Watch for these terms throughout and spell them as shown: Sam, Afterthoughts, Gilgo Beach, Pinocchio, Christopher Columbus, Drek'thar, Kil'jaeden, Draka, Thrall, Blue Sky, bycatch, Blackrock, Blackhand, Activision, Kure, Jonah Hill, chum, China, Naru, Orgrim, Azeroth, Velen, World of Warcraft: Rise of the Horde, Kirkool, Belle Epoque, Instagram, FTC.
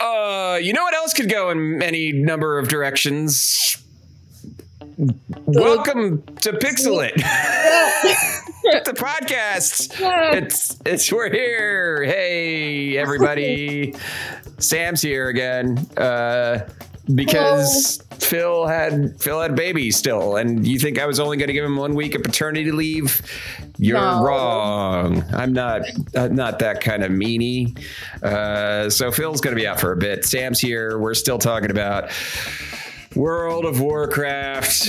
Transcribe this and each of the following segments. You know what else could go in any number of directions? Welcome to Pixelit, the podcast. It's we're here. Hey, everybody. Sam's here again because Phil had a baby still, and you think I was only going to give him 1 week of paternity leave? You're wrong. I'm not that kind of meanie. So Phil's going to be out for a bit. Sam's here. We're still talking about World of Warcraft,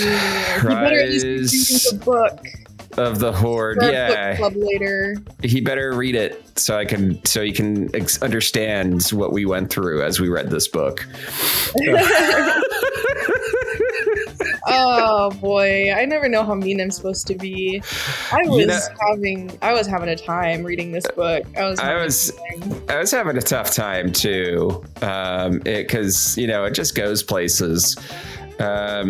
Rise of the Horde. Yeah, book club later. He better read it so he can understand what we went through as we read this book. Oh boy, I never know how mean I'm supposed to be. I was having a time reading this book. I was having a tough time too, because it just goes places. Yeah.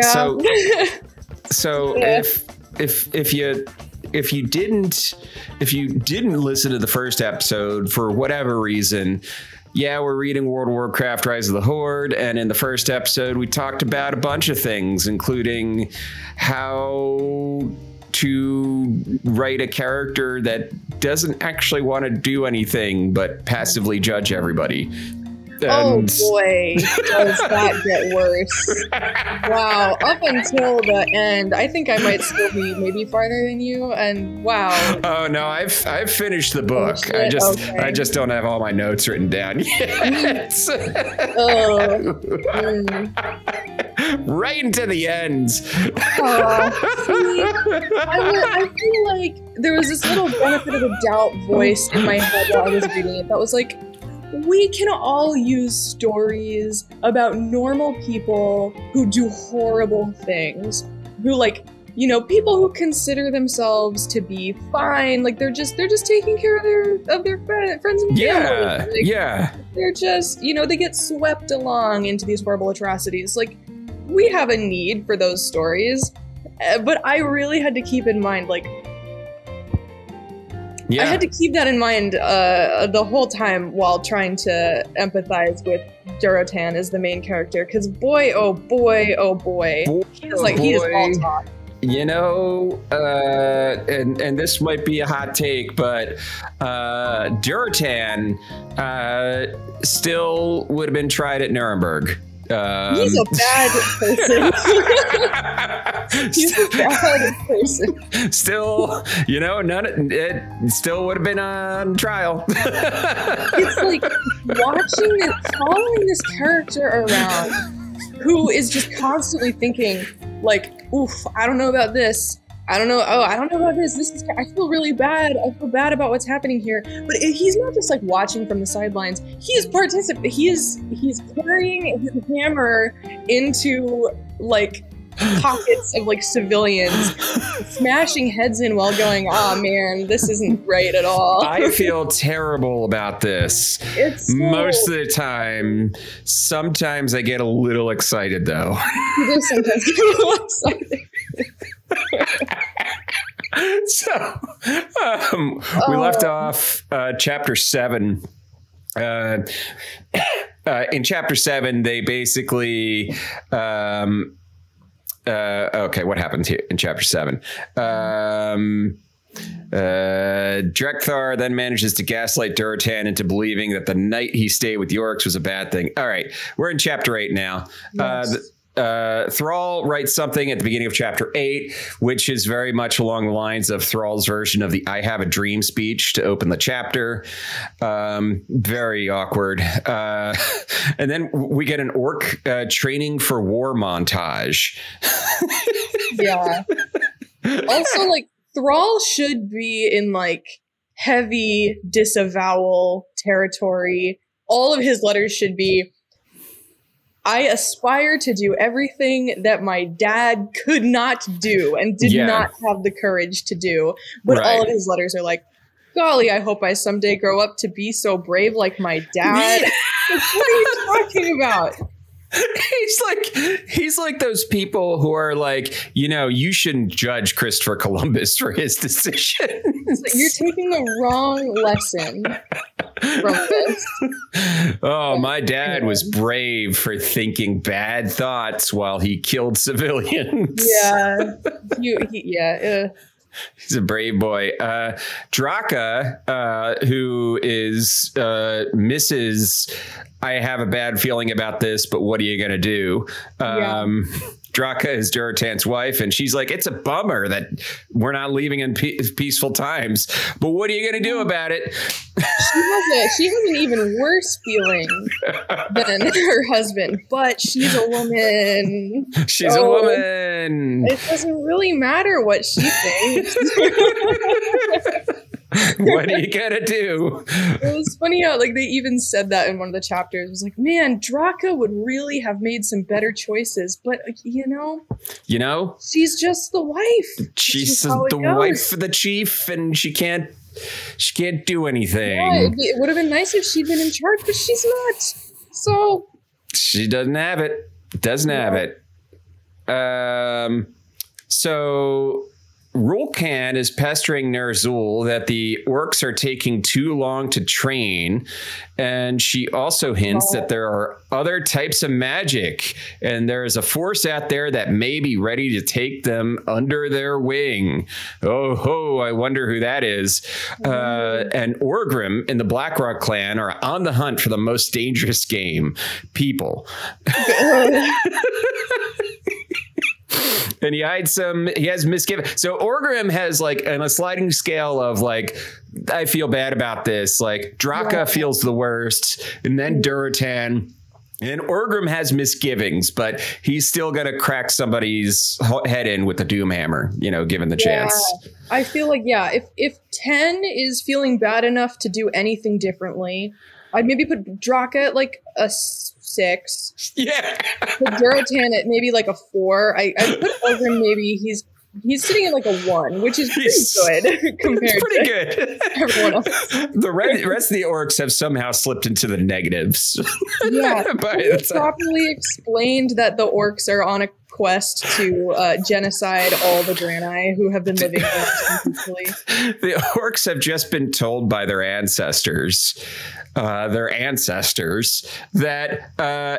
So yeah. If you didn't listen to the first episode for whatever reason. Yeah, we're reading World of Warcraft: Rise of the Horde, and in the first episode, we talked about a bunch of things, including how to write a character that doesn't actually want to do anything but passively judge everybody. And oh boy, does that get worse. Wow, up until the end, I think I might still be maybe farther than you, and wow. Oh no, I've finished the book. I just don't have all my notes written down yet. Right into the end. I feel like there was this little benefit of the doubt voice in my head while I was reading it that was like, we can all use stories about normal people who do horrible things, who people who consider themselves to be fine, like they're just taking care of their friends and family. They're just they get swept along into these horrible atrocities. Like, we have a need for those stories, but I really had to keep in mind I had to keep that in mind the whole time while trying to empathize with Durotan as the main character, because boy, he is all talk. And this might be a hot take, but Durotan still would have been tried at Nuremberg. He's a bad person. He's a bad person. Still, it still would have been on trial. It's like following this character around who is just constantly thinking, I don't know about this. I don't know about this. I feel really bad. I feel bad about what's happening here. But he's not just watching from the sidelines. He's participating. He's carrying his hammer into pockets of civilians, smashing heads in while going, oh man, this isn't right at all. I feel terrible about this. Most of the time. Sometimes I get a little excited though. You do sometimes get a little excited. So we left off chapter 7. In chapter 7, they basically what happened here in chapter 7? Drek'thar then manages to gaslight Durotan into believing that the night he stayed with Yorks was a bad thing. All right, we're in chapter 8 now. Yes. Thrall writes something at the beginning of chapter 8, which is very much along the lines of Thrall's version of the I Have a Dream speech to open the chapter. Very awkward. And then we get an orc training for war montage. Yeah. Also, Thrall should be in heavy disavowal territory. All of his letters should be, I aspire to do everything that my dad could not do and did not have the courage to do. But all of his letters are golly, I hope I someday grow up to be so brave like my dad. What are you talking about? He's like those people who are like, you know, you shouldn't judge Christopher Columbus for his decisions. Like, you're taking the wrong lesson from this. Oh, my dad was brave for thinking bad thoughts while he killed civilians. He's a brave boy. Draka, who is Mrs. I have a bad feeling about this, but what are you going to do? Draka is Durotan's wife, and she's like, it's a bummer that we're not leaving in peaceful times, but what are you going to do about it? She has an even worse feeling than her husband, but she's a woman. She's a woman. It doesn't really matter what she thinks. What are you going to do? It was funny how like they even said that in one of the chapters. It was like, man, Draka would really have made some better choices. But, you know, she's just the wife. She's the wife of the chief, and she can't do anything. Yeah, it would have been nice if she'd been in charge, but she's not. So she doesn't have it. So Rulcan is pestering Ner'zhul that the orcs are taking too long to train. And she also hints that there are other types of magic, and there is a force out there that may be ready to take them under their wing. Oh, ho, I wonder who that is. And Orgrim and the Blackrock clan are on the hunt for the most dangerous game, people. And he has misgivings. So Orgrim has like on a sliding scale of like, I feel bad about this. Like Draka feels the worst, and then Durotan, and Orgrim has misgivings, but he's still going to crack somebody's head in with the doom hammer, you know, given the chance. I feel like, if 10 is feeling bad enough to do anything differently, I'd maybe put Draka at like a 6. Yeah. Put Durotan at maybe like a 4. I put Orgrim maybe he's sitting at like a 1, which is pretty good compared to everyone else. The rest of the orcs have somehow slipped into the negatives. Yeah. But it's properly explained that the orcs are on a quest to genocide all the Draenei who have been living peacefully. The orcs have just been told by their ancestors that,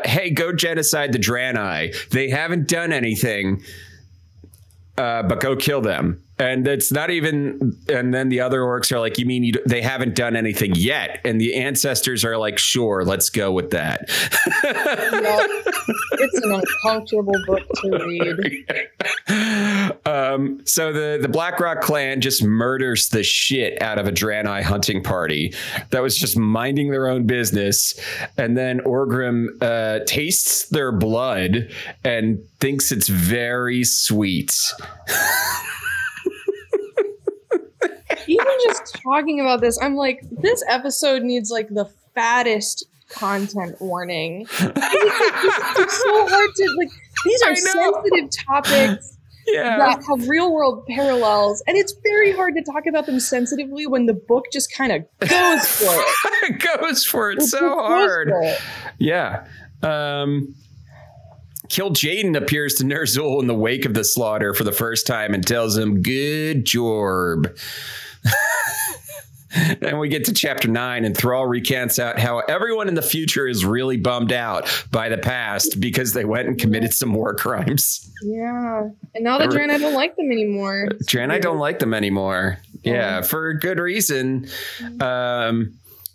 hey, go genocide the Draenei. They haven't done anything, but go kill them. And it's not even. And then the other orcs are like, you mean they haven't done anything yet? And the ancestors are like, sure, let's go with that. It's an uncomfortable book to read. So the Blackrock clan just murders the shit out of a Draenei hunting party that was just minding their own business. And then Orgrim tastes their blood and thinks it's very sweet. Even just talking about this, I'm like, this episode needs like the fattest content warning. It's so hard to like. These are sensitive topics that have real world parallels, and it's very hard to talk about them sensitively when the book just kind of goes for it. It goes for it so hard. Yeah. Kil'jaeden appears to Ner'zhul in the wake of the slaughter for the first time and tells him, good job. And we get to chapter 9, and Thrall recants out how everyone in the future is really bummed out by the past because they went and committed some war crimes. Yeah. And now the Draenei don't like them anymore. Yeah, for good reason.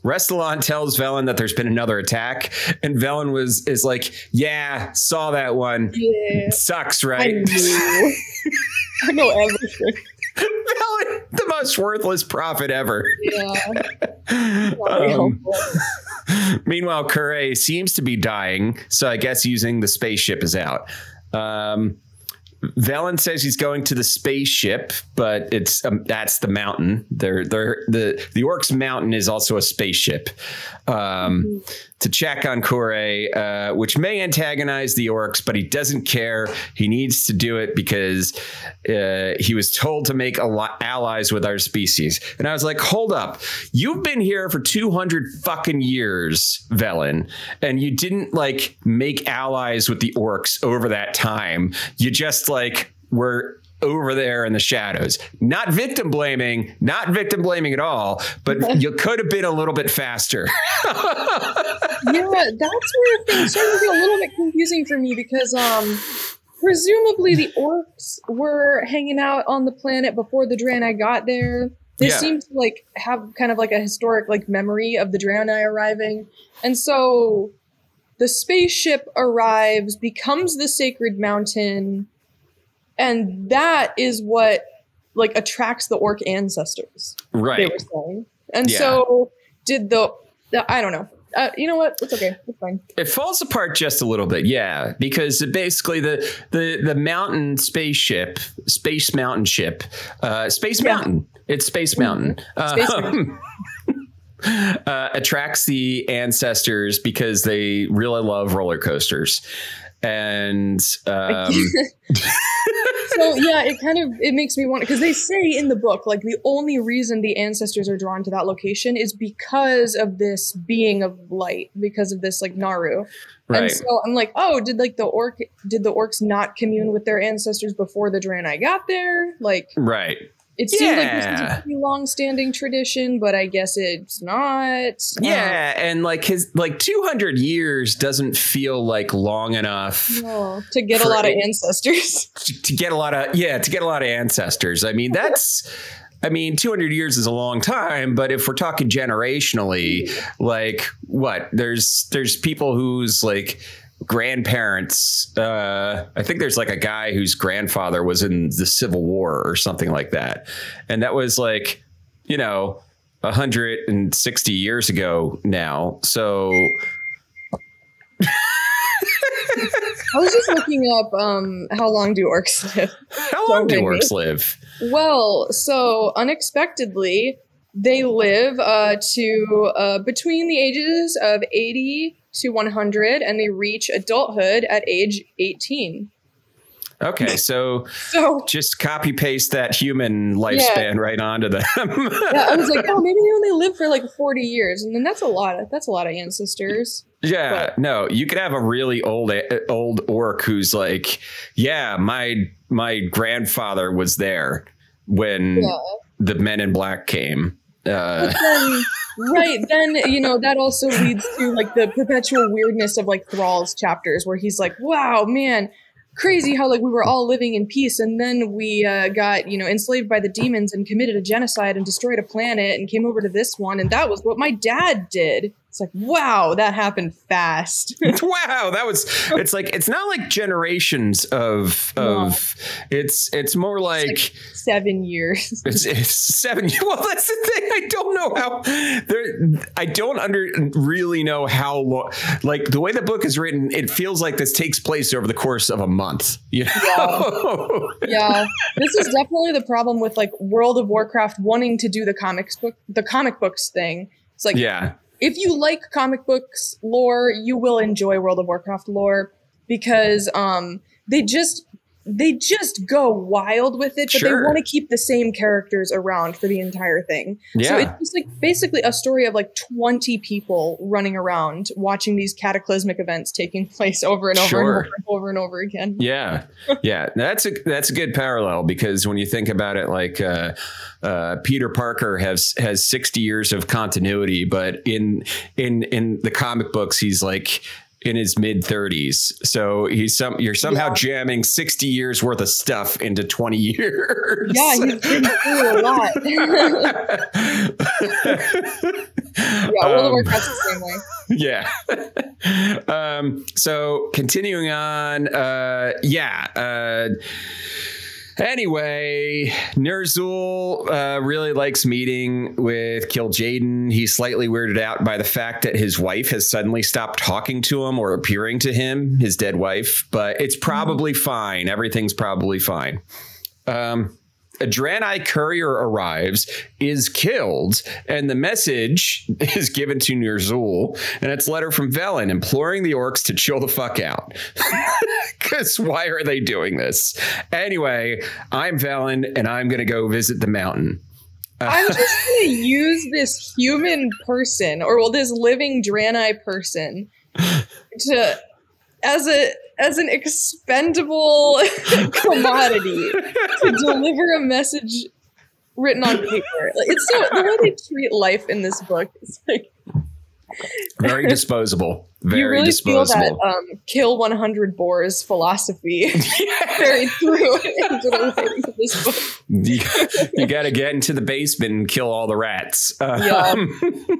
Restalan tells Velen that there's been another attack, and Velen is like, yeah, saw that one. Yeah. It sucks, right? I know everything. Velen, the most worthless prophet ever. Yeah. Meanwhile, Kure seems to be dying, so I guess using the spaceship is out. Velen says he's going to the spaceship, but it's that's the mountain. The orcs' mountain is also a spaceship. to check on Kure, which may antagonize the orcs, but he doesn't care. He needs to do it because he was told to make allies with our species. And I was like, hold up. You've been here for 200 fucking years, Velen, and you didn't like make allies with the orcs over that time. You just like were over there in the shadows. Not victim blaming at all, but you could have been a little bit faster. Yeah, that's where things started to be a little bit confusing for me, because presumably the orcs were hanging out on the planet before the Draenei got there. They seem to like have kind of like a historic like memory of the Draenei arriving, and so the spaceship arrives, becomes the sacred mountain. And that is what like attracts the orc ancestors, right? They were saying, and so did the I don't know. You know what? It's okay. It's fine. It falls apart just a little bit, yeah, because basically the mountain spaceship, Space Mountain. Attracts the ancestors because they really love roller coasters. And so yeah, it makes me wonder, because they say in the book like the only reason the ancestors are drawn to that location is because of this being of light, because of this like Naru, right? And so I'm like, oh, did the orcs not commune with their ancestors before the Draenei got there? Like, right? It seems like this is a pretty long-standing tradition, but I guess it's not. Yeah, and like his 200 years doesn't feel like long enough to get a lot of ancestors. To get a lot of ancestors. I mean, 200 years is a long time, but if we're talking generationally, like what? There's people who's like grandparents. I think there's like a guy whose grandfather was in the Civil War or something like that, and that was like, you know, 160 years ago now. So I was just looking up how long do orcs live? Well, so unexpectedly, they live to between the ages of 80 to 100, and they reach adulthood at age 18. Okay, so just copy paste that human lifespan right onto them. Yeah, I was like, oh, maybe they only live for like 40 years, and then that's a lot of ancestors. Yeah, but no, you could have a really old orc who's like, yeah, my grandfather was there when the Men in Black came. But then, you know, that also leads to like the perpetual weirdness of like Thrall's chapters, where he's like, wow, man, crazy how like we were all living in peace, and then we got, you know, enslaved by the demons and committed a genocide and destroyed a planet and came over to this one, and that was what my dad did. It's like, wow, that happened fast. Wow, that was. It's like, it's not like generations of. It's more like 7 years. It's 7 years. Well, that's the thing. I don't know how long. Like the way the book is written, it feels like this takes place over the course of a month. You know? Yeah. This is definitely the problem with like World of Warcraft wanting to do the comic books thing. It's like, yeah. If you like comic books lore, you will enjoy World of Warcraft lore, because they just go wild with it, but they want to keep the same characters around for the entire thing. Yeah. So it's just like basically a story of like 20 people running around watching these cataclysmic events taking place over and over, and over again. Yeah. Yeah. That's a good parallel, because when you think about it, like Peter Parker has 60 years of continuity, but in the comic books, he's like in his mid 30s. So you're somehow jamming 60 years worth of stuff into 20 years. Yeah, he's been through a lot. Yeah, World of Warcraft's the same way. Yeah. So continuing on, anyway, Ner'zhul really likes meeting with Kil'jaeden. He's slightly weirded out by the fact that his wife has suddenly stopped talking to him or appearing to him, his dead wife, but it's probably fine. Everything's probably fine. a Draenei courier arrives, is killed, and the message is given to Ner'zhul, and it's a letter from Velen imploring the orcs to chill the fuck out. Because why are they doing this? Anyway, I'm Velen, and I'm going to go visit the mountain. I'm just going to use this human person, or well, this living Draenei person, to as an expendable commodity to deliver a message written on paper. Like, it's so the way they treat life in this book is like very disposable. Very you really disposable. Feel that kill 100 boars philosophy very true into the writing of this book. You got to get into the basement and kill all the rats. Gul'dan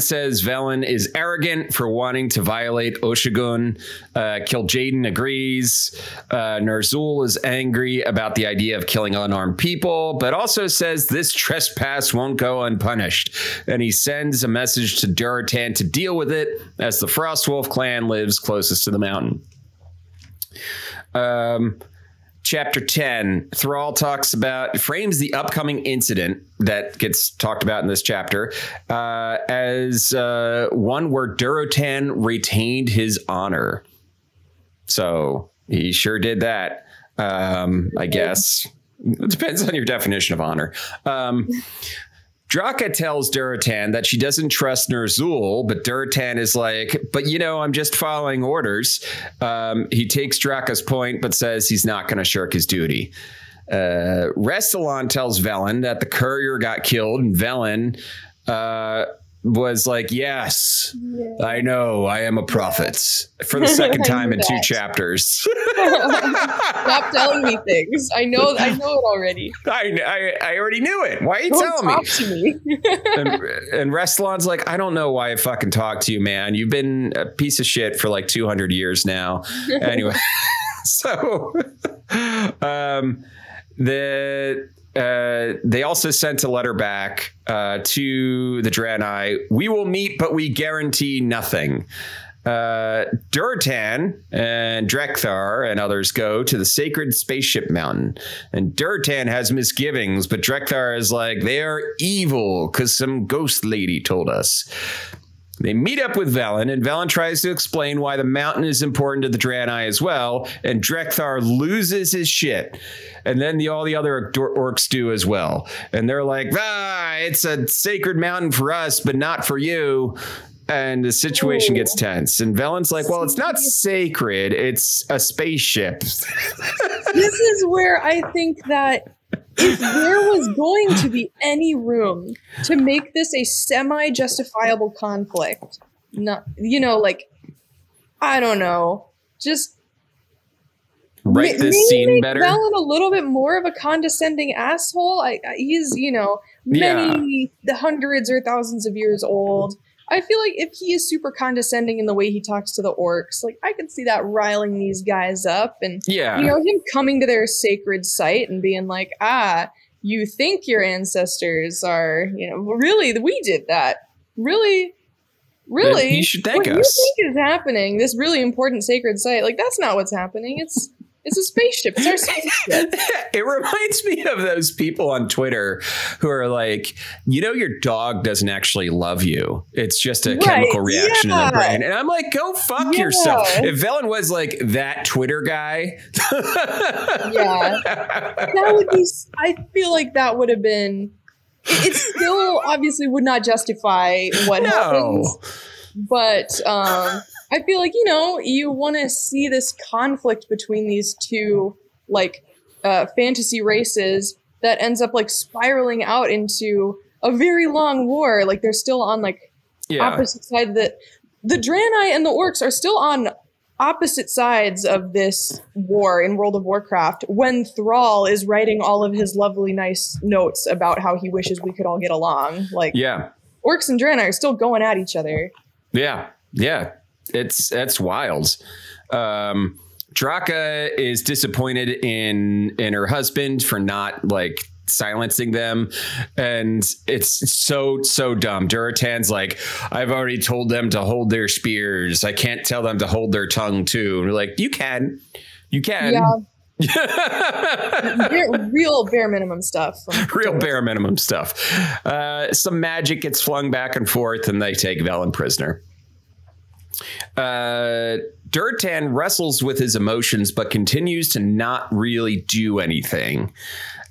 says Velen is arrogant for wanting to violate Oshigun. Kil'jaeden agrees. Ner'zhul is angry about the idea of killing unarmed people, but also says this trespass won't go unpunished. And he sends a message to Durotan to deal with it, as the Frostwolf clan lives closest to the mountain. Chapter 10, Thrall frames the upcoming incident that gets talked about in this chapter as one where Durotan retained his honor. So he sure did that, I guess. It depends on your definition of honor. Draka tells Durotan that she doesn't trust Ner'zhul, but Durotan is like, but you know, I'm just following orders. He takes Draka's point, but says he's not going to shirk his duty. Restalan tells Velen that the courier got killed, and Velen was like, yes, yeah. I know, I am a prophet for the second time in 2 chapters. Stop telling me things. I know it already. I already knew it. Why are you telling me? And Restalan's like, I don't know why I fucking talked to you, man. You've been a piece of shit for like 200 years now. Anyway, so they also sent a letter back to the Draenei. We will meet, but we guarantee nothing. Durotan and Drek'thar and others go to the sacred spaceship mountain, and Durotan has misgivings, but Drek'thar is like, they're evil because some ghost lady told us. They meet up with Velen, and Velen tries to explain why the mountain is important to the Draenei as well, and Drek'thar loses his shit. And then all the other orcs do as well. And they're like, it's a sacred mountain for us, but not for you. And the situation gets tense. And Velen's like, well, it's not sacred. It's a spaceship. This is where I think that if there was going to be any room to make this a semi-justifiable conflict, not, you know, like, I don't know, just write this scene better. Velen a little bit more of a condescending asshole. He's, you know, many hundreds or thousands of years old. I feel like if he is super condescending in the way he talks to the orcs, like I can see that riling these guys up, and you know, him coming to their sacred site and being like, you think your ancestors are, you know, really we did that. Really, you should thank us. What you think is happening? This really important sacred site, like that's not what's happening. It's a spaceship. It's our spaceship. It reminds me of those people on Twitter who are like, you know, your dog doesn't actually love you. It's just a chemical reaction in the brain. And I'm like, go fuck yourself. If Velen was like that Twitter guy. That would be, I feel like that would have been, it still obviously would not justify what happens. But, I feel like, you know, you want to see this conflict between these two, like, fantasy races that ends up, like, spiraling out into a very long war. Like, they're still on, like, opposite sides. The Draenei and the orcs are still on opposite sides of this war in World of Warcraft when Thrall is writing all of his lovely, nice notes about how he wishes we could all get along. Like, orcs and Draenei are still going at each other. Yeah. That's wild. Draka is disappointed in her husband for not like silencing them, and it's so dumb. Durotan's like, I've already told them to hold their spears. I can't tell them to hold their tongue too. And we're like, you can. Real bare minimum stuff. Real bare minimum stuff. Some magic gets flung back and forth, and they take Velen prisoner. Durotan wrestles with his emotions, but continues to not really do anything.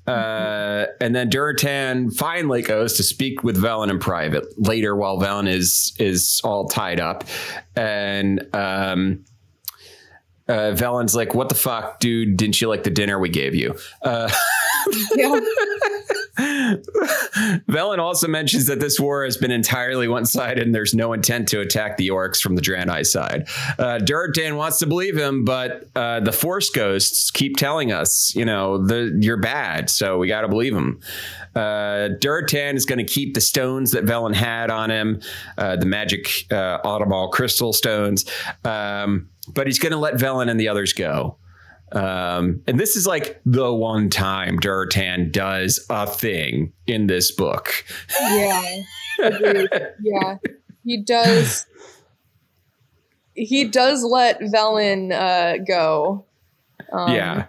And then Durotan finally goes to speak with Velen in private later while Velen is all tied up. And Velen's like, what the fuck, dude? Didn't you like the dinner we gave you? Yeah. Velen also mentions that this war has been entirely one-sided and there's no intent to attack the Yorks from the Draenei side. Durotan wants to believe him, but the Force Ghosts keep telling us, you know, you're bad, so we got to believe him. Durotan is going to keep the stones that Velen had on him, the magic Autumnal crystal stones, but he's going to let Velen and the others go. And this is like the one time Durotan does a thing in this book. Yeah. Agreed. Yeah. He does let Velen go. Yeah.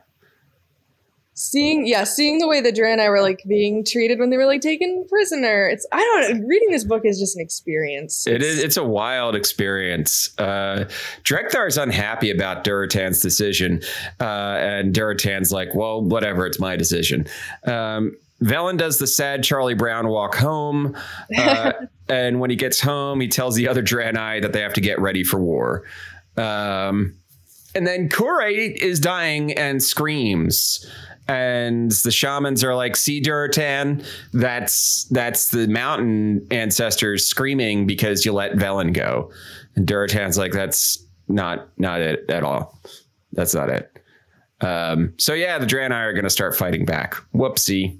Seeing the way the Draenei were like being treated when they were like taken prisoner. Reading this book is just an experience. It's a wild experience. Drek'thar is unhappy about Durotan's decision. And Durotan's like, well, whatever, it's my decision. Velen does the sad Charlie Brown walk home. And when he gets home, he tells the other Draenei that they have to get ready for war. And then Kure is dying and screams. And the shamans are like, see, Durotan, that's the mountain ancestors screaming because you let Velen go. And Durotan's like, that's not it at all. That's not it. So, yeah, the Draenei are going to start fighting back. Whoopsie.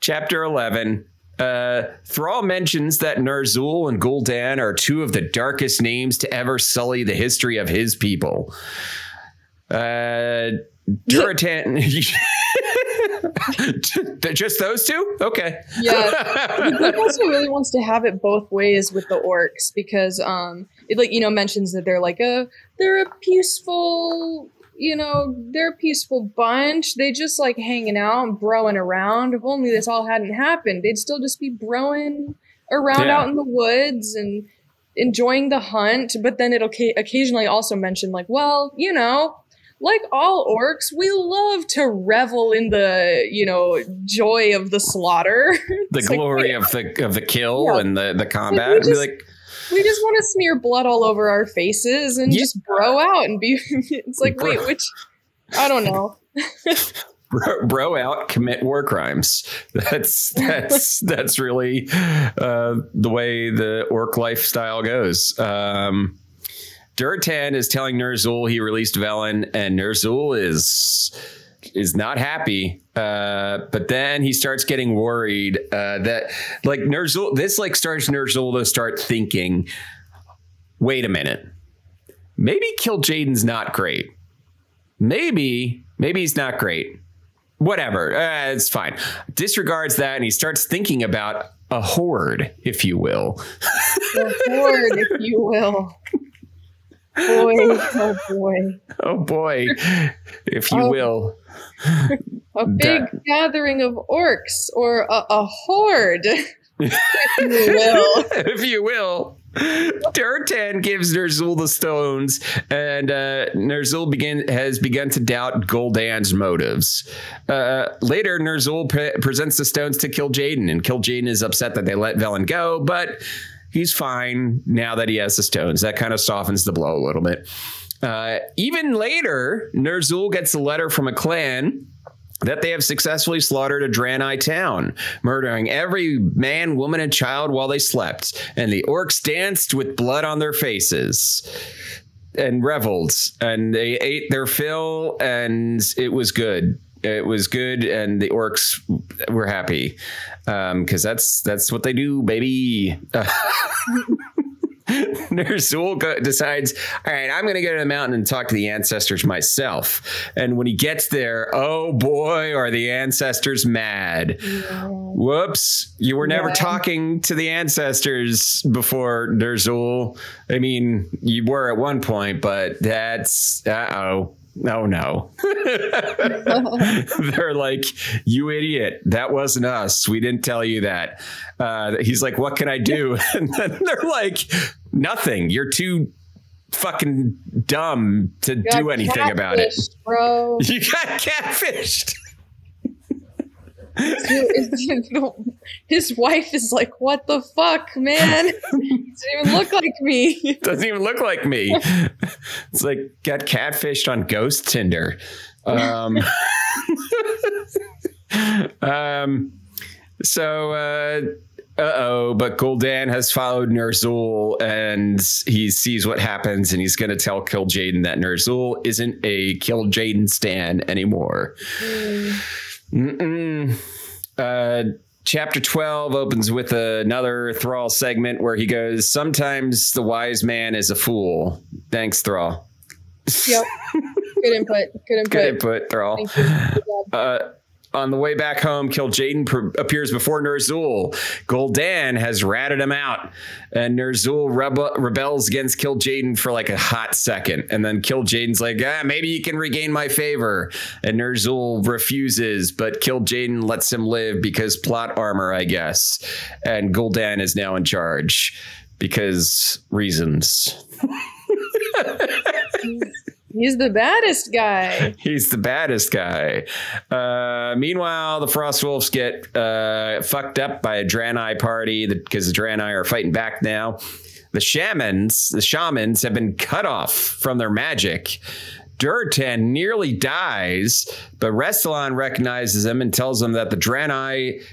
Chapter 11. Thrall mentions that Ner'zhul and Gul'dan are two of the darkest names to ever sully the history of his people. Durotan, just those two? Okay. Yeah. He also really wants to have it both ways with the orcs because it mentions that they're like they're a peaceful, they're a peaceful bunch. They just like hanging out and broing around. If only this all hadn't happened, they'd still just be broing around out in the woods and enjoying the hunt. But then it'll occasionally also mention like, well, like all orcs, we love to revel in the, joy of the slaughter. The glory of the kill and the combat. Like we just want to smear blood all over our faces and just bro out and be. It's like, bro. Wait, I don't know. Bro out, commit war crimes. That's really the way the orc lifestyle goes. Durotan is telling Ner'zhul he released Velen, and Ner'zhul is not happy. But then he starts getting worried that like Ner'zhul, this like starts Ner'zhul to start thinking, wait a minute, maybe Kil'jaeden's not great. Maybe he's not great. Whatever. It's fine. Disregards that. And he starts thinking about a horde, if you will. A horde, if you will. Boy, oh boy. Oh boy, if you will. A big gathering of orcs or a horde, if you will. If you will. Durotan gives Ner'zhul the stones, and Ner'zhul has begun to doubt Gul'dan's motives. Later, Ner'zhul presents the stones to Kil'jaeden, and Kil'jaeden is upset that they let Velen go, but he's fine now that he has the stones. That kind of softens the blow a little bit. Even later, Ner'zhul gets a letter from a clan that they have successfully slaughtered a Draenei town, murdering every man, woman, and child while they slept. And the orcs danced with blood on their faces and reveled. And they ate their fill, and it was good. It was good, and the orcs were happy because that's what they do, baby. Ner'zhul decides, all right, I'm going to go to the mountain and talk to the ancestors myself. And when he gets there, oh boy, are the ancestors mad. Yeah. Whoops, you were never talking to the ancestors before, Ner'zhul. I mean, you were at one point, but that's, uh-oh. Oh, no. They're like, you idiot. That wasn't us. We didn't tell you that. He's like, what can I do? And then they're like, nothing. You're too fucking dumb to do anything about it. Bro. You got catfished. His wife is like, what the fuck, man? He doesn't even look like me. It's like, got catfished on Ghost Tinder. But Gul'dan has followed Ner'zhul, and he sees what happens, and he's going to tell Kil'jaeden that Ner'zhul isn't a Kil'jaeden stan anymore. Chapter 12 opens with another Thrall segment where he goes, sometimes the wise man is a fool. Thanks, Thrall. Yep. Good input, Thrall. On the way back home, Kil'jaeden appears before Ner'zhul. Gul'dan has ratted him out, and Ner'zhul rebels against Kil'jaeden for like a hot second. And then Kil'jaeden's like, maybe you can regain my favor. And Ner'zhul refuses, but Kil'jaeden lets him live because plot armor, I guess. And Gul'dan is now in charge because reasons. He's the baddest guy. Meanwhile, the Frostwolves get fucked up by a Draenei party because the Draenei are fighting back now. The shamans have been cut off from their magic. Durotan nearly dies, but Restalan recognizes him and tells him that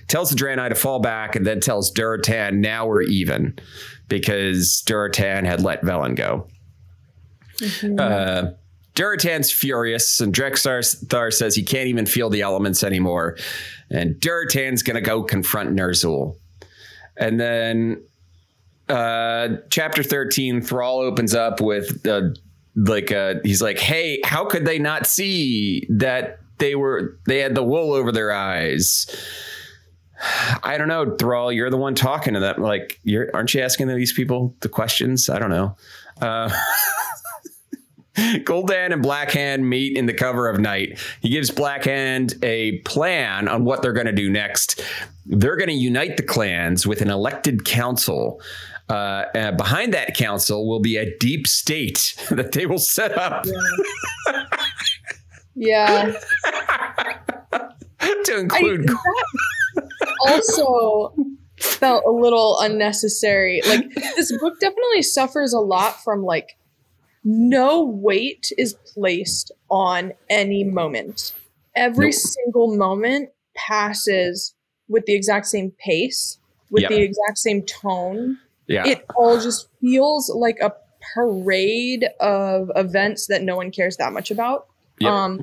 tells the Draenei to fall back, and then tells Durotan, now we're even, because Durotan had let Velen go. Mm-hmm. Durotan's furious, and Drek'thar says he can't even feel the elements anymore, and Durotan's gonna go confront Ner'zhul. And then chapter 13, Thrall opens up with he's like, hey, how could they not see that they had the wool over their eyes? I don't know, Thrall, you're the one talking to them. Like, aren't you asking these people the questions? I don't know. Gul'dan and Blackhand meet in the cover of night. He gives Blackhand a plan on what they're going to do next. They're going to unite the clans with an elected council. Behind that council will be a deep state that they will set up. Yeah. To include. That also felt a little unnecessary. Like, this book definitely suffers a lot from like, no weight is placed on any moment. Every single moment passes with the exact same pace, with the exact same tone. Yeah. It all just feels like a parade of events that no one cares that much about. Yep.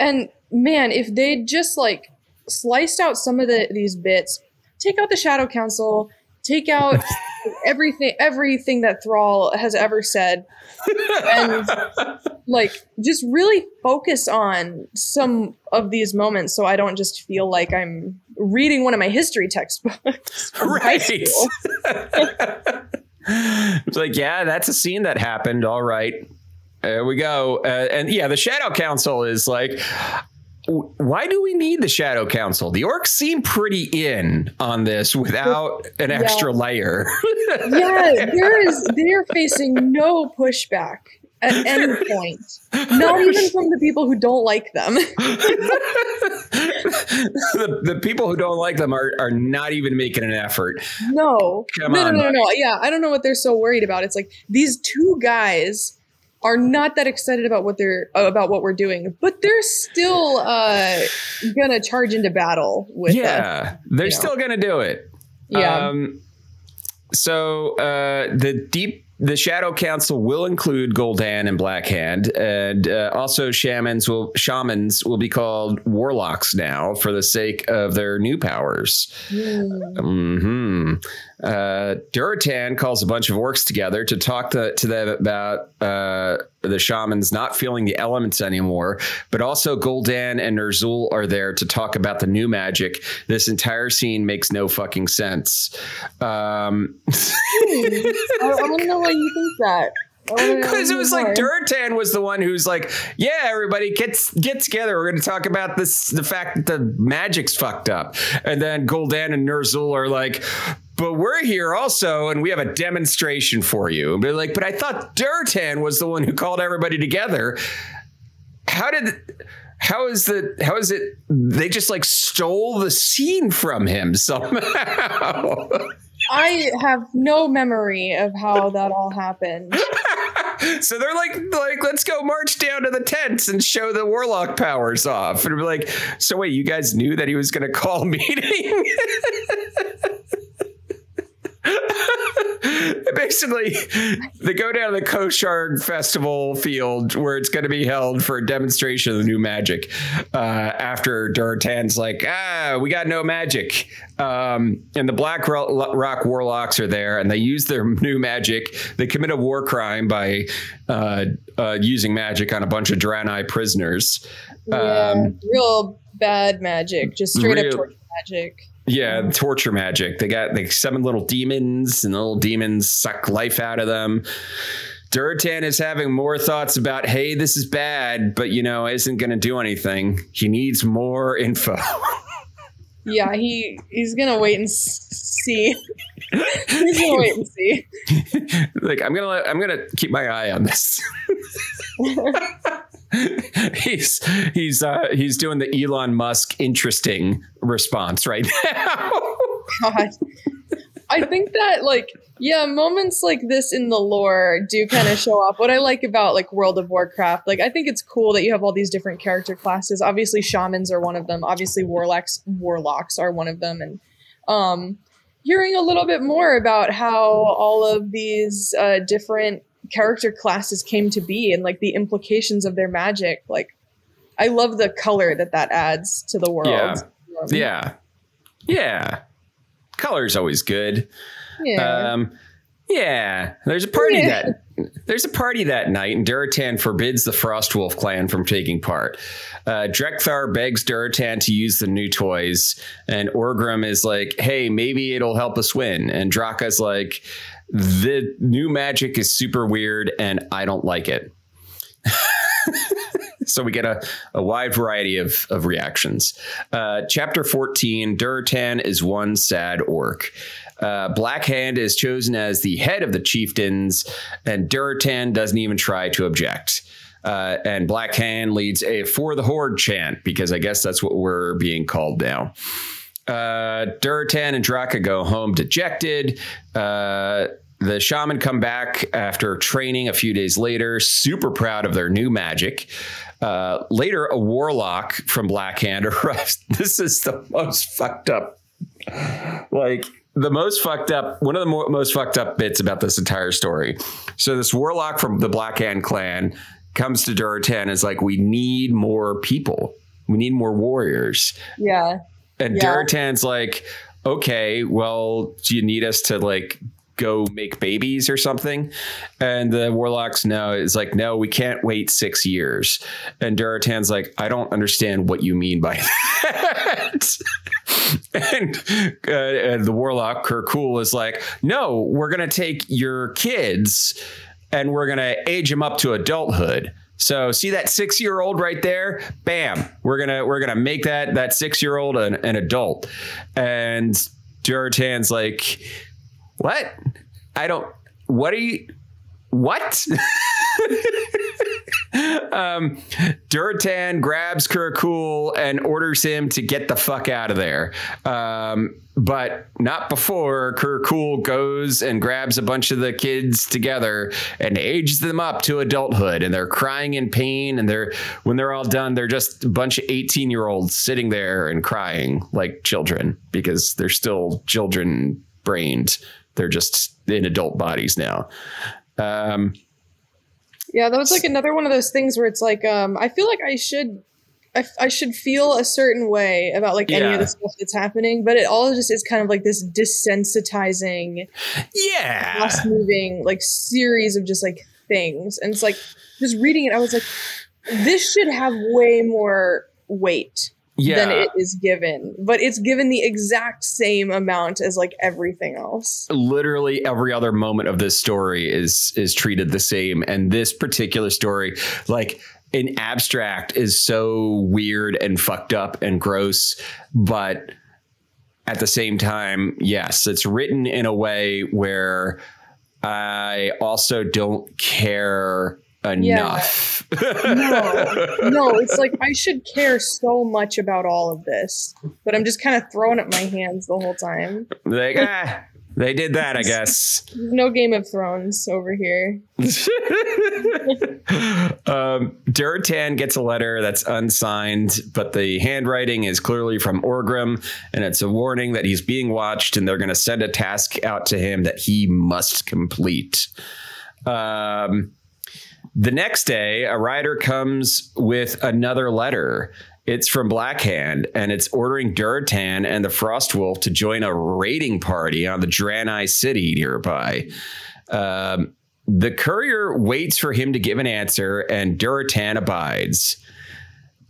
And man, if they just like sliced out some of these bits, take out the Shadow Council, take out everything that Thrall has ever said, and like just really focus on some of these moments, so I don't just feel like I'm reading one of my history textbooks. Right. It's like, yeah, that's a scene that happened. All right, there we go. And yeah, the Shadow Council is like, why do we need the Shadow Council? The orcs seem pretty in on this without an extra layer. Yeah, they're facing no pushback at any point. Not even from the people who don't like them. The people who don't like them are not even making an effort. No. Come on, no. Yeah, I don't know what they're so worried about. It's like, these two guys are not that excited about what we're doing, but they're still gonna charge into battle with. Yeah, they're still gonna do it. Yeah. So the deep The Shadow Council will include Gul'dan and Blackhand, and also shamans will be called warlocks now for the sake of their new powers. Durotan calls a bunch of orcs together to talk to them about the shamans not feeling the elements anymore, but also Gul'dan and Ner'zhul are there to talk about the new magic. This entire scene makes no fucking sense. I want to know why you think that. Because it was like Durotan was the one who's like, yeah, everybody get together. We're going to talk about this, the fact that the magic's fucked up. And then Gul'dan and Ner'zhul are like, but we're here also, and we have a demonstration for you. And they're like, but I thought Durotan was the one who called everybody together. How is it? They just like stole the scene from him somehow. I have no memory of how that all happened. So they're like, let's go march down to the tents and show the warlock powers off. And we're like, so wait, you guys knew that he was going to call a meeting? Basically, they go down to the Koshar festival field where it's going to be held for a demonstration of the new magic. After Durotan's like, we got no magic. And the Blackrock warlocks are there and they use their new magic. They commit a war crime by using magic on a bunch of Draenei prisoners. Real bad magic, just straight up torture magic. Yeah, torture magic. They got like 7 little demons, and the little demons suck life out of them. Durotan is having more thoughts about, hey, this is bad, but, you know, isn't going to do anything. He needs more info. Yeah, he's going to wait and see. He's going to wait and see. Like, I'm going to keep my eye on this. He's doing the Elon Musk interesting response right now. God. I think that moments like this in the lore do kind of show up what I like about like World of Warcraft. Like I think it's cool that you have all these different character classes. Obviously shamans are one of them. Obviously warlocks are one of them. And hearing a little bit more about how all of these different character classes came to be and like the implications of their magic, like I love the color that adds to the world. Yeah Color's always good. There's a party that night, and Durotan forbids the Frostwolf clan from taking part. Drek'thar begs Durotan to use the new toys, and Orgrim is like, hey, maybe it'll help us win. And Draka's like, the new magic is super weird and I don't like it. So we get a wide variety of reactions. Chapter 14, Durotan is one sad orc. Blackhand is chosen as the head of the chieftains, and Durotan doesn't even try to object. And Blackhand leads a For the Horde chant, because I guess that's what we're being called now. Durotan and Draka go home dejected. The shaman come back after training a few days later, super proud of their new magic. Later, a warlock from Blackhand arrives. This is the most fucked up. One of the most fucked up bits about this entire story. So this warlock from the Blackhand clan comes to Durotan and is like, we need more people. We need more warriors. Yeah. And Durotan's like, okay, well, do you need us to like go make babies or something? And the warlock's no, we can't wait 6 years. And Durotan's like, I don't understand what you mean by that. And the warlock, Kirkool, is like, no, we're going to take your kids and we're going to age them up to adulthood. So see that 6-year-old right there? Bam. We're gonna make that 6-year-old an adult. And Durotan's like, what? What? Durotan grabs Kirkool and orders him to get the fuck out of there. But not before Kirkool goes and grabs a bunch of the kids together and ages them up to adulthood, and they're crying in pain, and when they're all done, they're just a bunch of 18-year-olds sitting there and crying like children, because they're still children brained. They're just in adult bodies now. Yeah, that was like another one of those things where it's like, I feel like I should feel a certain way about like any of the stuff that's happening, but it all just is kind of like this desensitizing, fast moving like series of just like things. And it's like just reading it, I was like, this should have way more weight than it is given, but it's given the exact same amount as like everything else. Literally every other moment of this story is treated the same. And this particular story, like in abstract, is so weird and fucked up and gross, but at the same time, yes, it's written in a way where I also don't care enough. No, it's like I should care so much about all of this, but I'm just kind of throwing up my hands the whole time. Like, they did that, I guess. No Game of Thrones over here. Durotan gets a letter that's unsigned, but the handwriting is clearly from Orgrim, and it's a warning that he's being watched, and they're going to send a task out to him that he must complete. The next day, a rider comes with another letter. It's from Blackhand, and it's ordering Durotan and the Frostwolf to join a raiding party on the Draenei city nearby. The courier waits for him to give an answer, and Durotan abides.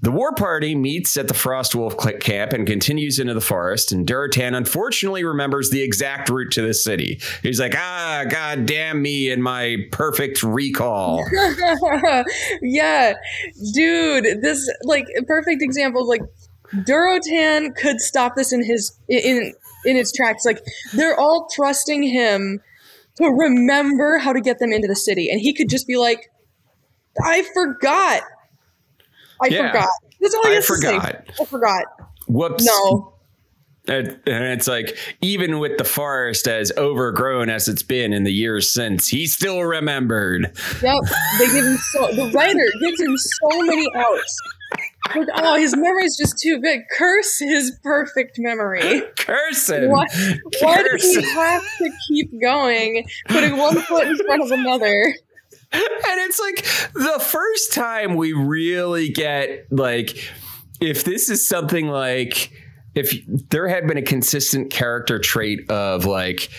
The war party meets at the Frostwolf camp and continues into the forest, and Durotan unfortunately remembers the exact route to the city. He's like, god damn me and my perfect recall. Yeah, dude, this like perfect example. Like Durotan could stop this in its tracks. Like they're all trusting him to remember how to get them into the city, and he could just be like, I forgot. That's all I forgot. I forgot. Whoops. No. And it's like, even with the forest as overgrown as it's been in the years since, he still remembered. Yep. They give him the writer gives him so many outs. Like, oh, his memory is just too big. Curse his perfect memory. Curse him. Why does he have to keep going, putting one foot in front of another? And it's like the first time we really get like, if this is something like, if there had been a consistent character trait of like,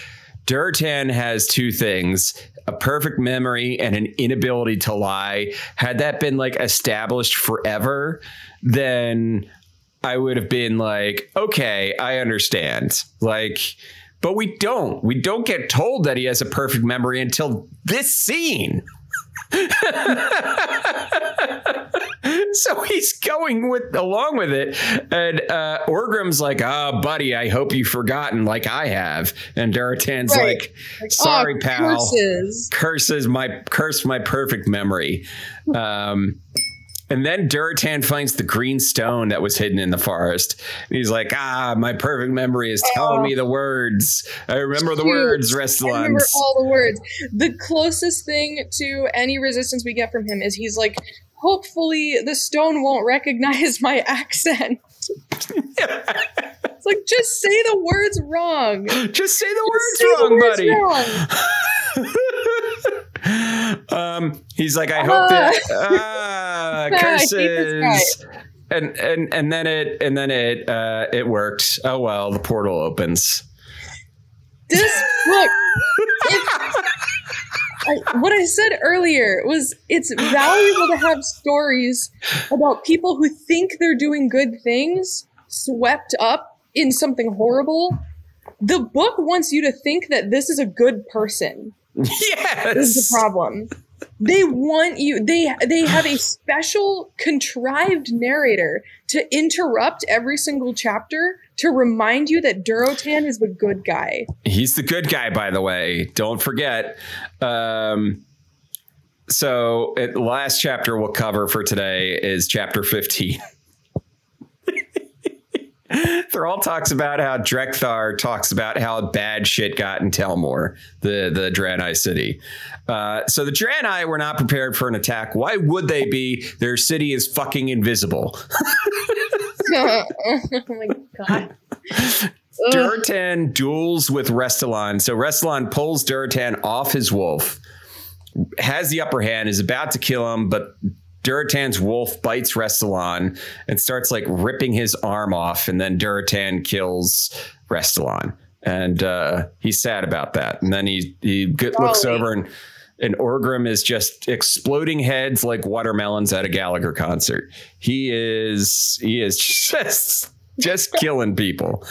Durotan has two things, a perfect memory and an inability to lie. Had that been like established forever, then I would have been like, okay, I understand. like. But we don't get told that he has a perfect memory until this scene. So he's going along with it. And Orgrim's like, buddy, I hope you've forgotten like I have. And Durotan's like, sorry, pal. Curse my perfect memory. And then Durotan finds the green stone that was hidden in the forest. And he's like, my perfect memory is telling me the words. I remember the words, Restalan. I remember all the words. The closest thing to any resistance we get from him is he's like, hopefully the stone won't recognize my accent. It's like, just say the words wrong. Just say the words wrong, buddy. He's like, I hope that curses, and then it worked. Oh well, the portal opens. This book. What I said earlier was it's valuable to have stories about people who think they're doing good things swept up in something horrible. The book wants you to think that this is a good person. Yes, this is the problem. They want you. They have a special contrived narrator to interrupt every single chapter to remind you that Durotan is the good guy. He's the good guy, by the way. Don't forget. So the last chapter we'll cover for today is chapter 15. Thrall talks about how Drek'thar talks about how bad shit got in Telmor, the Draenei city. So the Draenei were not prepared for an attack. Why would they be? Their city is fucking invisible. Oh my god. Durotan duels with Restalan. So Restalan pulls Durotan off his wolf. has the upper hand, is about to kill him, but Durotan's wolf bites Restalan and starts like ripping his arm off, and then Durotan kills Restalan, and he's sad about that. And then he looks over, and Orgrim is just exploding heads like watermelons at a Gallagher concert. He is just killing people.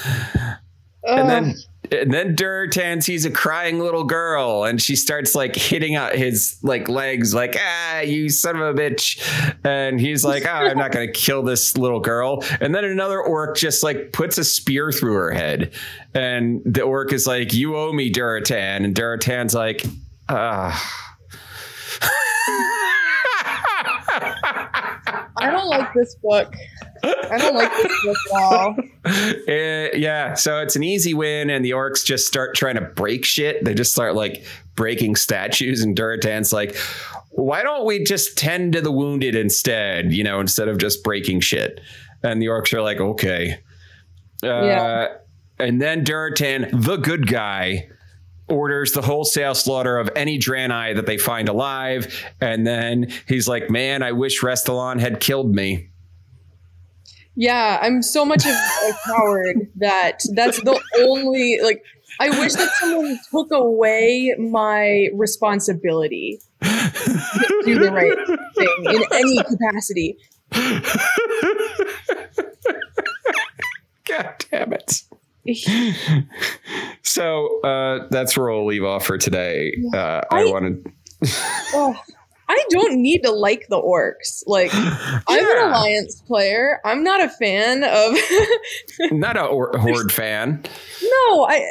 And then Durotan sees a crying little girl, and she starts like hitting out his like legs, like, ah, you son of a bitch. And he's like, oh, I'm not going to kill this little girl. And then another orc just like puts a spear through her head. And the orc is like, you owe me, Durotan. And Durotan's like, ah. I don't like this book. I don't like this book at all. Yeah, so it's an easy win, and the orcs just start trying to break shit. They just start, like, breaking statues, and Durotan's like, why don't we just tend to the wounded instead, you know, instead of just breaking shit? And the orcs are like, okay. Yeah. And then Durotan, the good guy, orders the wholesale slaughter of any Draenei that they find alive. And then he's like, man, I wish Restalan had killed me. Yeah, I'm so much of a coward that's the only, like, I wish that someone took away my responsibility to do the right thing in any capacity. God damn it. So that's where we'll leave off for today. Yeah. I don't need to like the orcs. Like, yeah. I'm an alliance player. I'm not a fan of. Not a horde fan. No, I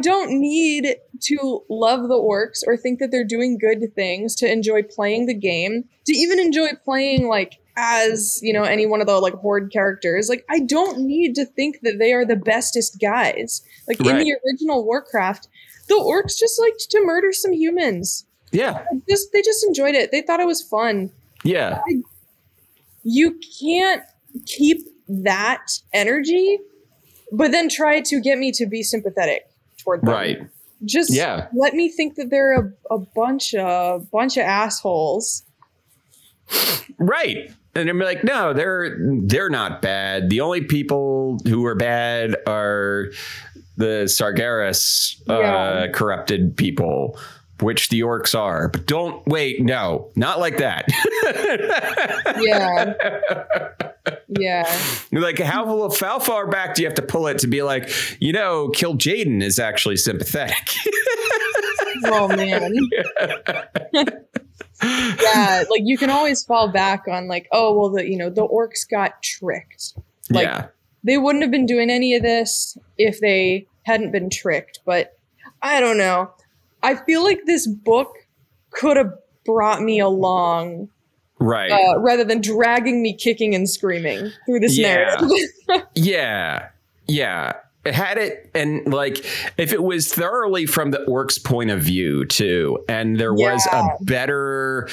don't need to love the orcs or think that they're doing good things to enjoy playing the game, to even enjoy playing like, as, you know, any one of the like horde characters. Like, I don't need to think that they are the bestest guys. Like, right. In the original Warcraft, the orcs just liked to murder some humans. Yeah. They just enjoyed it. They thought it was fun. Yeah. You can't keep that energy, but then try to get me to be sympathetic toward them. Right. Just let me think that they're a bunch of assholes. Right. And I'm like, no, they're not bad. The only people who are bad are the Sargeras corrupted people, which the orcs are. But don't wait. No, not like that. Yeah. Yeah. Like, how far back do you have to pull it to be like, you know, Kil'jaeden is actually sympathetic? Oh, man. Yeah. Yeah, like, you can always fall back on like, oh, well, the orcs got tricked. Like, they wouldn't have been doing any of this if they hadn't been tricked. But I don't know. I feel like this book could have brought me along. Right. Rather than dragging me kicking and screaming through this narrative. Yeah. Yeah. Had it, and like, if it was thoroughly from the orcs' point of view too, and there was a better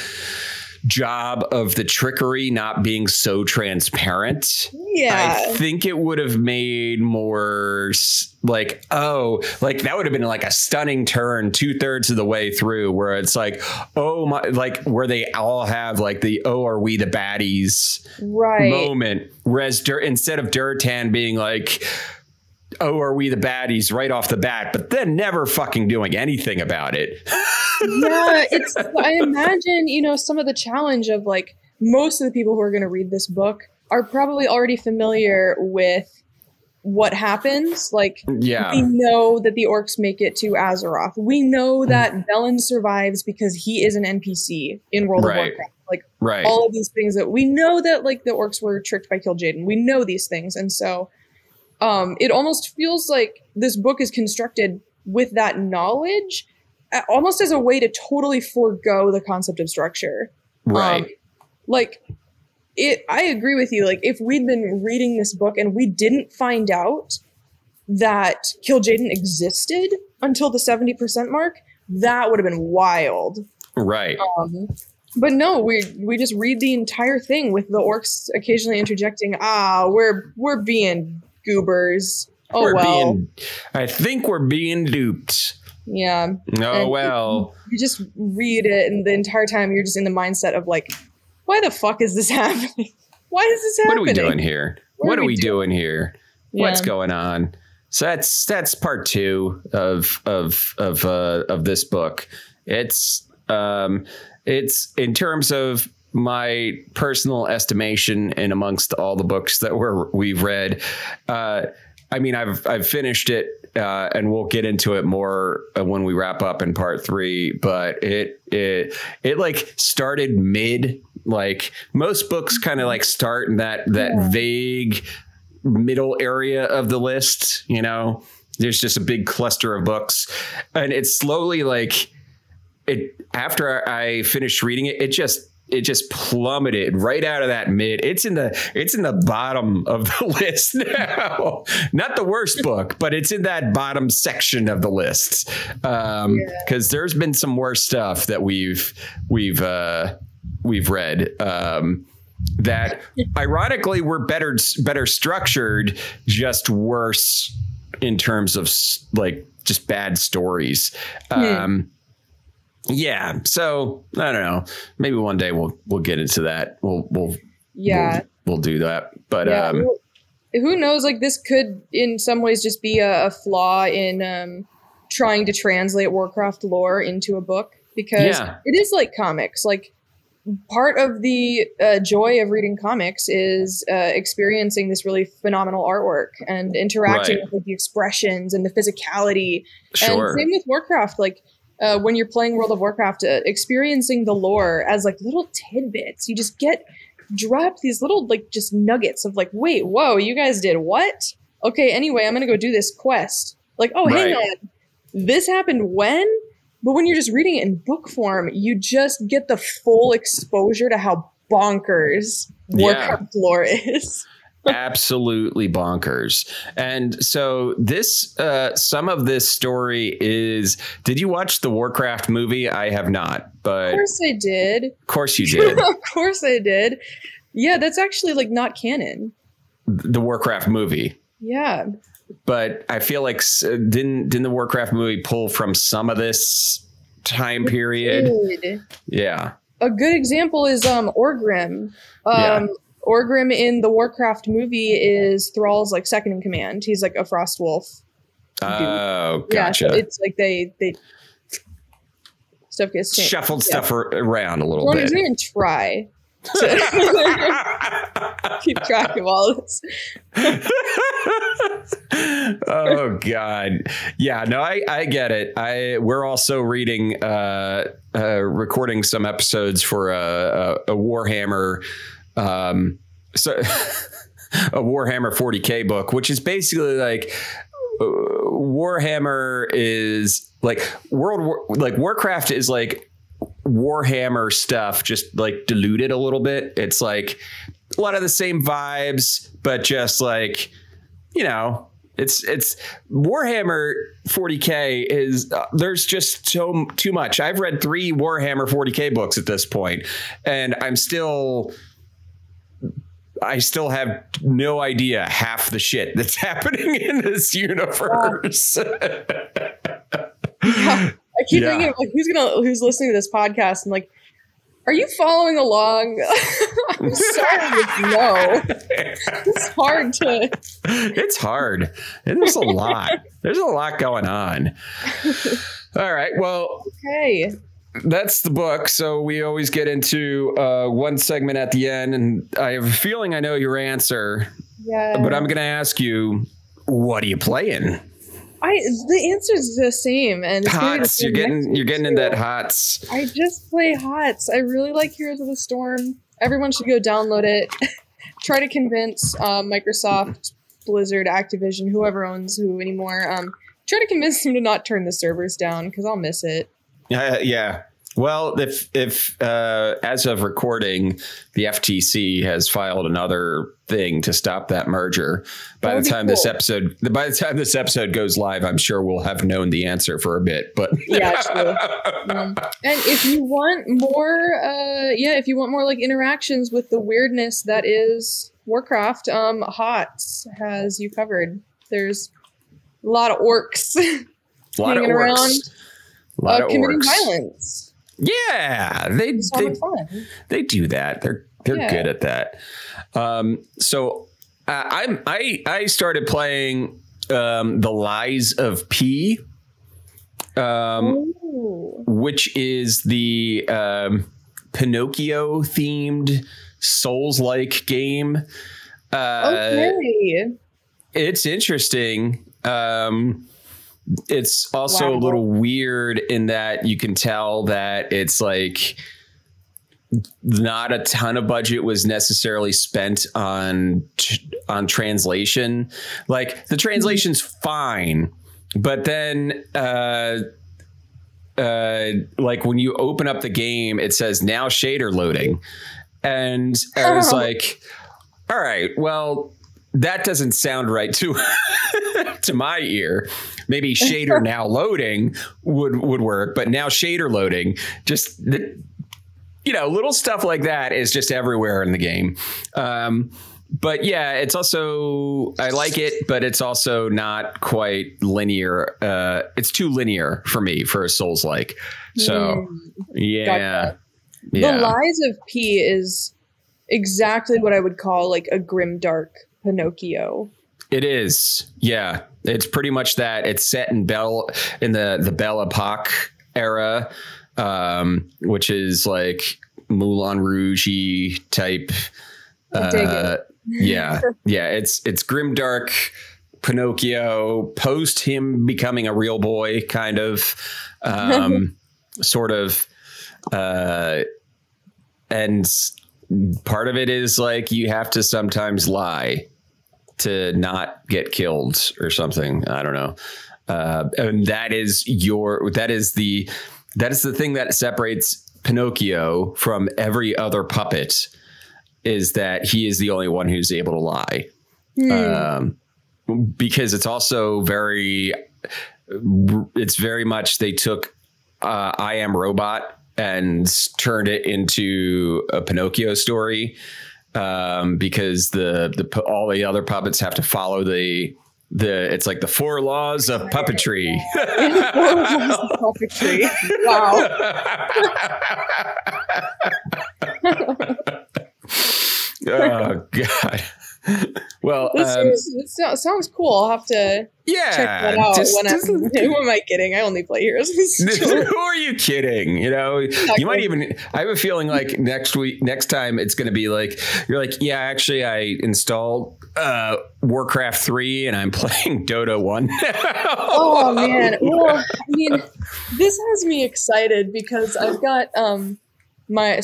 job of the trickery not being so transparent, I think it would have made more like, oh, like that would have been like a stunning turn 2/3 of the way through, where it's like, oh my, like where they all have like the, oh, are we the baddies moment, whereas instead of Durotan being like, oh, are we the baddies right off the bat, but then never fucking doing anything about it. Yeah, I imagine, you know, some of the challenge of like, most of the people who are going to read this book are probably already familiar with what happens. Like, we know that the orcs make it to Azeroth. We know that Velen survives because he is an NPC in World of Warcraft. Like, all of these things that we know, that like the orcs were tricked by Kil'jaeden. We know these things. And so it almost feels like this book is constructed with that knowledge, almost as a way to totally forego the concept of structure. Right. I agree with you. Like, if we'd been reading this book and we didn't find out that Kil'jaeden existed until the 70% mark, that would have been wild. Right. But no, we just read the entire thing with the orcs occasionally interjecting, we're being goobers. I think we're being duped. Yeah. Oh, and well. You just read it, and the entire time you're just in the mindset of like, why the fuck is this happening? Why is this happening? What are we doing here? What are we doing here? Yeah. What's going on? So that's part two of this book. It's in terms of my personal estimation, and amongst all the books that we've read, I mean, I've finished it, and we'll get into it more when we wrap up in part three. But it like started mid, like most books kind of like start in that vague middle area of the list. You know, there's just a big cluster of books, and it's slowly like it. After I finished reading it, it just plummeted right out of that mid. It's in the bottom of the list now. Not the worst book, but it's in that bottom section of the list. Because there's been some worse stuff that we've read. That ironically were better structured, just worse in terms of like just bad stories. Yeah, so I don't know. Maybe one day we'll get into that. We'll do that. But yeah, who knows? Like this could, in some ways, just be a flaw in trying to translate Warcraft lore into a book, because it is like comics. Like part of the joy of reading comics is experiencing this really phenomenal artwork and interacting with like, the expressions and the physicality. Sure. And same with Warcraft, like. When you're playing World of Warcraft, experiencing the lore as like little tidbits, you just get dropped these little like just nuggets of like, wait, whoa, you guys did what? Okay, anyway, I'm gonna go do this quest. Like, oh, hang on, this happened when? But when you're just reading it in book form, you just get the full exposure to how bonkers Warcraft lore is. Absolutely bonkers. And so this some of this story is, did you watch the Warcraft movie? I have not, but of course I did. Of course you did. Of course I did. Yeah, that's actually like not canon. The Warcraft movie. Yeah. But I feel like didn't the Warcraft movie pull from some of this time period? It did. Yeah. A good example is Orgrim. Orgrim in the Warcraft movie is Thrall's like second in command. He's like a Frostwolf. Oh, gotcha. Yeah, so it's like they stuff gets changed. Shuffled stuff around a little bit. As long as we didn't try to keep track of all this. Oh God. Yeah, no, I get it. We're also reading recording some episodes for a Warhammer. A Warhammer 40K book, which is basically like Warhammer is like Warcraft is like Warhammer stuff, just like diluted a little bit. It's like a lot of the same vibes, but just like, you know, it's Warhammer 40K is there's just so too much. I've read 3 Warhammer 40K books at this point, and I still have no idea half the shit that's happening in this universe. I keep thinking, like, who's listening to this podcast and like, are you following along? I'm sorry, no. It's hard. There's a lot. There's a lot going on. All right. Well. Okay. That's the book. So we always get into one segment at the end, and I have a feeling I know your answer. Yeah. But I'm going to ask you, what are you playing? The answer is the same, and it's HotS. You're getting in that HotS. I just play HotS. I really like Heroes of the Storm. Everyone should go download it. Try to convince Microsoft, Blizzard, Activision, whoever owns who anymore. Try to convince them to not turn the servers down, because I'll miss it. Yeah. Well, if as of recording, the FTC has filed another thing to stop that merger. By the time this episode goes live, I'm sure we'll have known the answer for a bit. But yeah, true. And if you want more, like interactions with the weirdness that is Warcraft, HotS has you covered. There's a lot of orcs. a lot of orcs. Committing violence. Yeah, they do that. They're good at that. So I started playing the Lies of P, which is the Pinocchio themed Souls-like game. Okay, it's interesting. It's also a little weird in that you can tell that it's like not a ton of budget was necessarily spent on translation. Like the translation's fine, but then like when you open up the game, it says now shader loading, and I was like, all right, well, that doesn't sound right to my ear. Maybe shader now loading would work, but now shader loading, just little stuff like that is just everywhere in the game. But yeah, it's also, I like it, but it's also not quite linear. It's too linear for me for a Souls-like. So The Lies of P is exactly what I would call like a grimdark Pinocchio. It is. Yeah, it's pretty much that. It's set in the Belle Epoque era, which is like Moulin Rouge-y type. It's grimdark Pinocchio post him becoming a real boy kind of and part of it is like you have to sometimes lie to not get killed or something. I don't know. And that is the thing that separates Pinocchio from every other puppet, is that he is the only one who's able to lie. Because it's also very much they took I Am Robot and turned it into a Pinocchio story, because the all the other puppets have to follow the it's like the 4 laws of puppetry. Wow. Oh God. Well, this sounds cool. I'll have to check that out. Who am I kidding? I only play Heroes of the Storm. Who are you kidding? You know, exactly. You might even, I have a feeling like next time it's going to be like, you're like, yeah, actually I installed Warcraft 3 and I'm playing Dota 1. Oh man. Well, I mean, this has me excited because I've got, my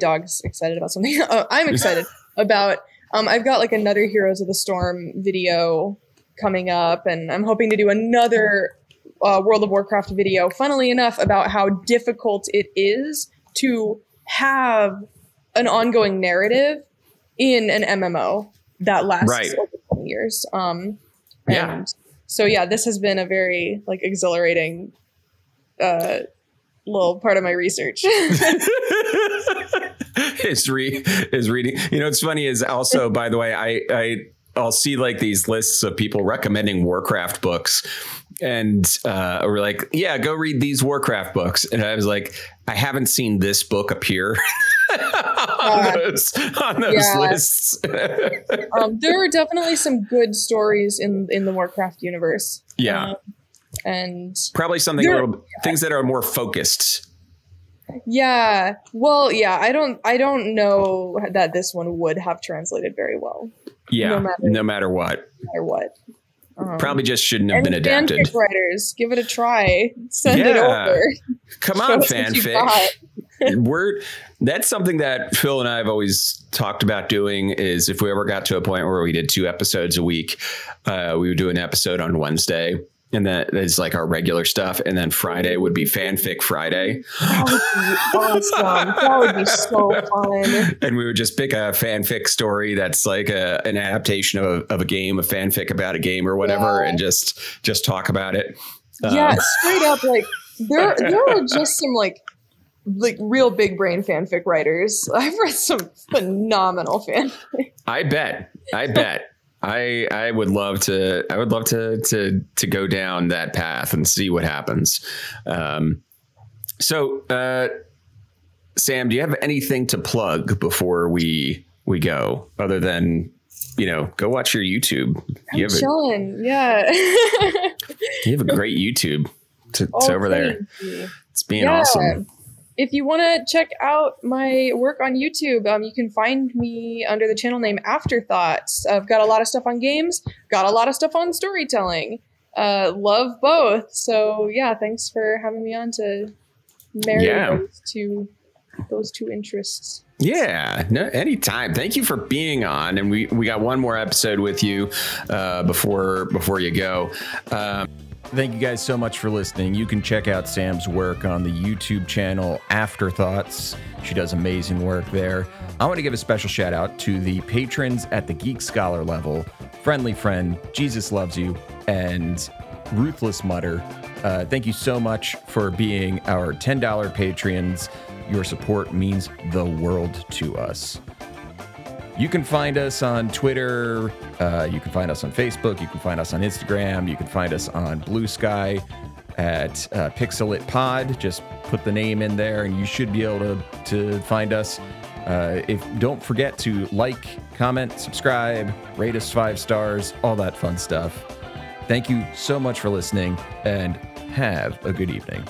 dog's excited about something. I'm excited about, I've got like another Heroes of the Storm video coming up, and I'm hoping to do another World of Warcraft video, funnily enough, about how difficult it is to have an ongoing narrative in an MMO that lasts over 20 years. This has been a very like exhilarating little part of my research. Is reading. You know, it's funny is also, by the way, I'll see like these lists of people recommending Warcraft books, and we're like, yeah, go read these Warcraft books. And I was like, I haven't seen this book appear on those lists. There are definitely some good stories in the Warcraft universe. Yeah. And probably something things that are more focused. Yeah. Well, yeah, I don't know that this one would have translated very well. Yeah. No matter what. Probably just shouldn't have been adapted. Fanfic writers, give it a try. Send it over. Come on, fanfic. That's something that Phil and I have always talked about doing, is if we ever got to a point where we did 2 episodes a week, we would do an episode on Wednesday. And that is like our regular stuff. And then Friday would be Fanfic Friday. That would be awesome. That would be so fun. And we would just pick a fanfic story that's like an adaptation of a game, a fanfic about a game or whatever, and just talk about it. Yeah, straight up. Like there are just some like real big brain fanfic writers. I've read some phenomenal fanfic. I bet. I would love to I would love to go down that path and see what happens. So Sam, do you have anything to plug before we go, other than, you know, go watch your YouTube? You have chilling. Yeah. You have a great YouTube. It's over there. It's being awesome. If you want to check out my work on YouTube, you can find me under the channel name Afterthoughts. I've got a lot of stuff on games, got a lot of stuff on storytelling. Love both. So yeah, thanks for having me on to marry those two interests. Yeah, no, anytime. Thank you for being on. And we got one more episode with you before you go. Thank you guys so much for listening. You can check out Sam's work on the YouTube channel Afterthoughts. She does amazing work there. I want to give a special shout out to the patrons at the Geek Scholar level: Friendly Friend, Jesus Loves You, and Ruthless Mutter. Thank you so much for being our $10 patrons. Your support means the world to us. You can find us on Twitter, you can find us on Facebook, you can find us on Instagram, you can find us on Blue Sky at Pixelit Pod. Just put the name in there and you should be able to find us. Don't forget to like, comment, subscribe, rate us 5 stars, all that fun stuff. Thank you so much for listening, and have a good evening.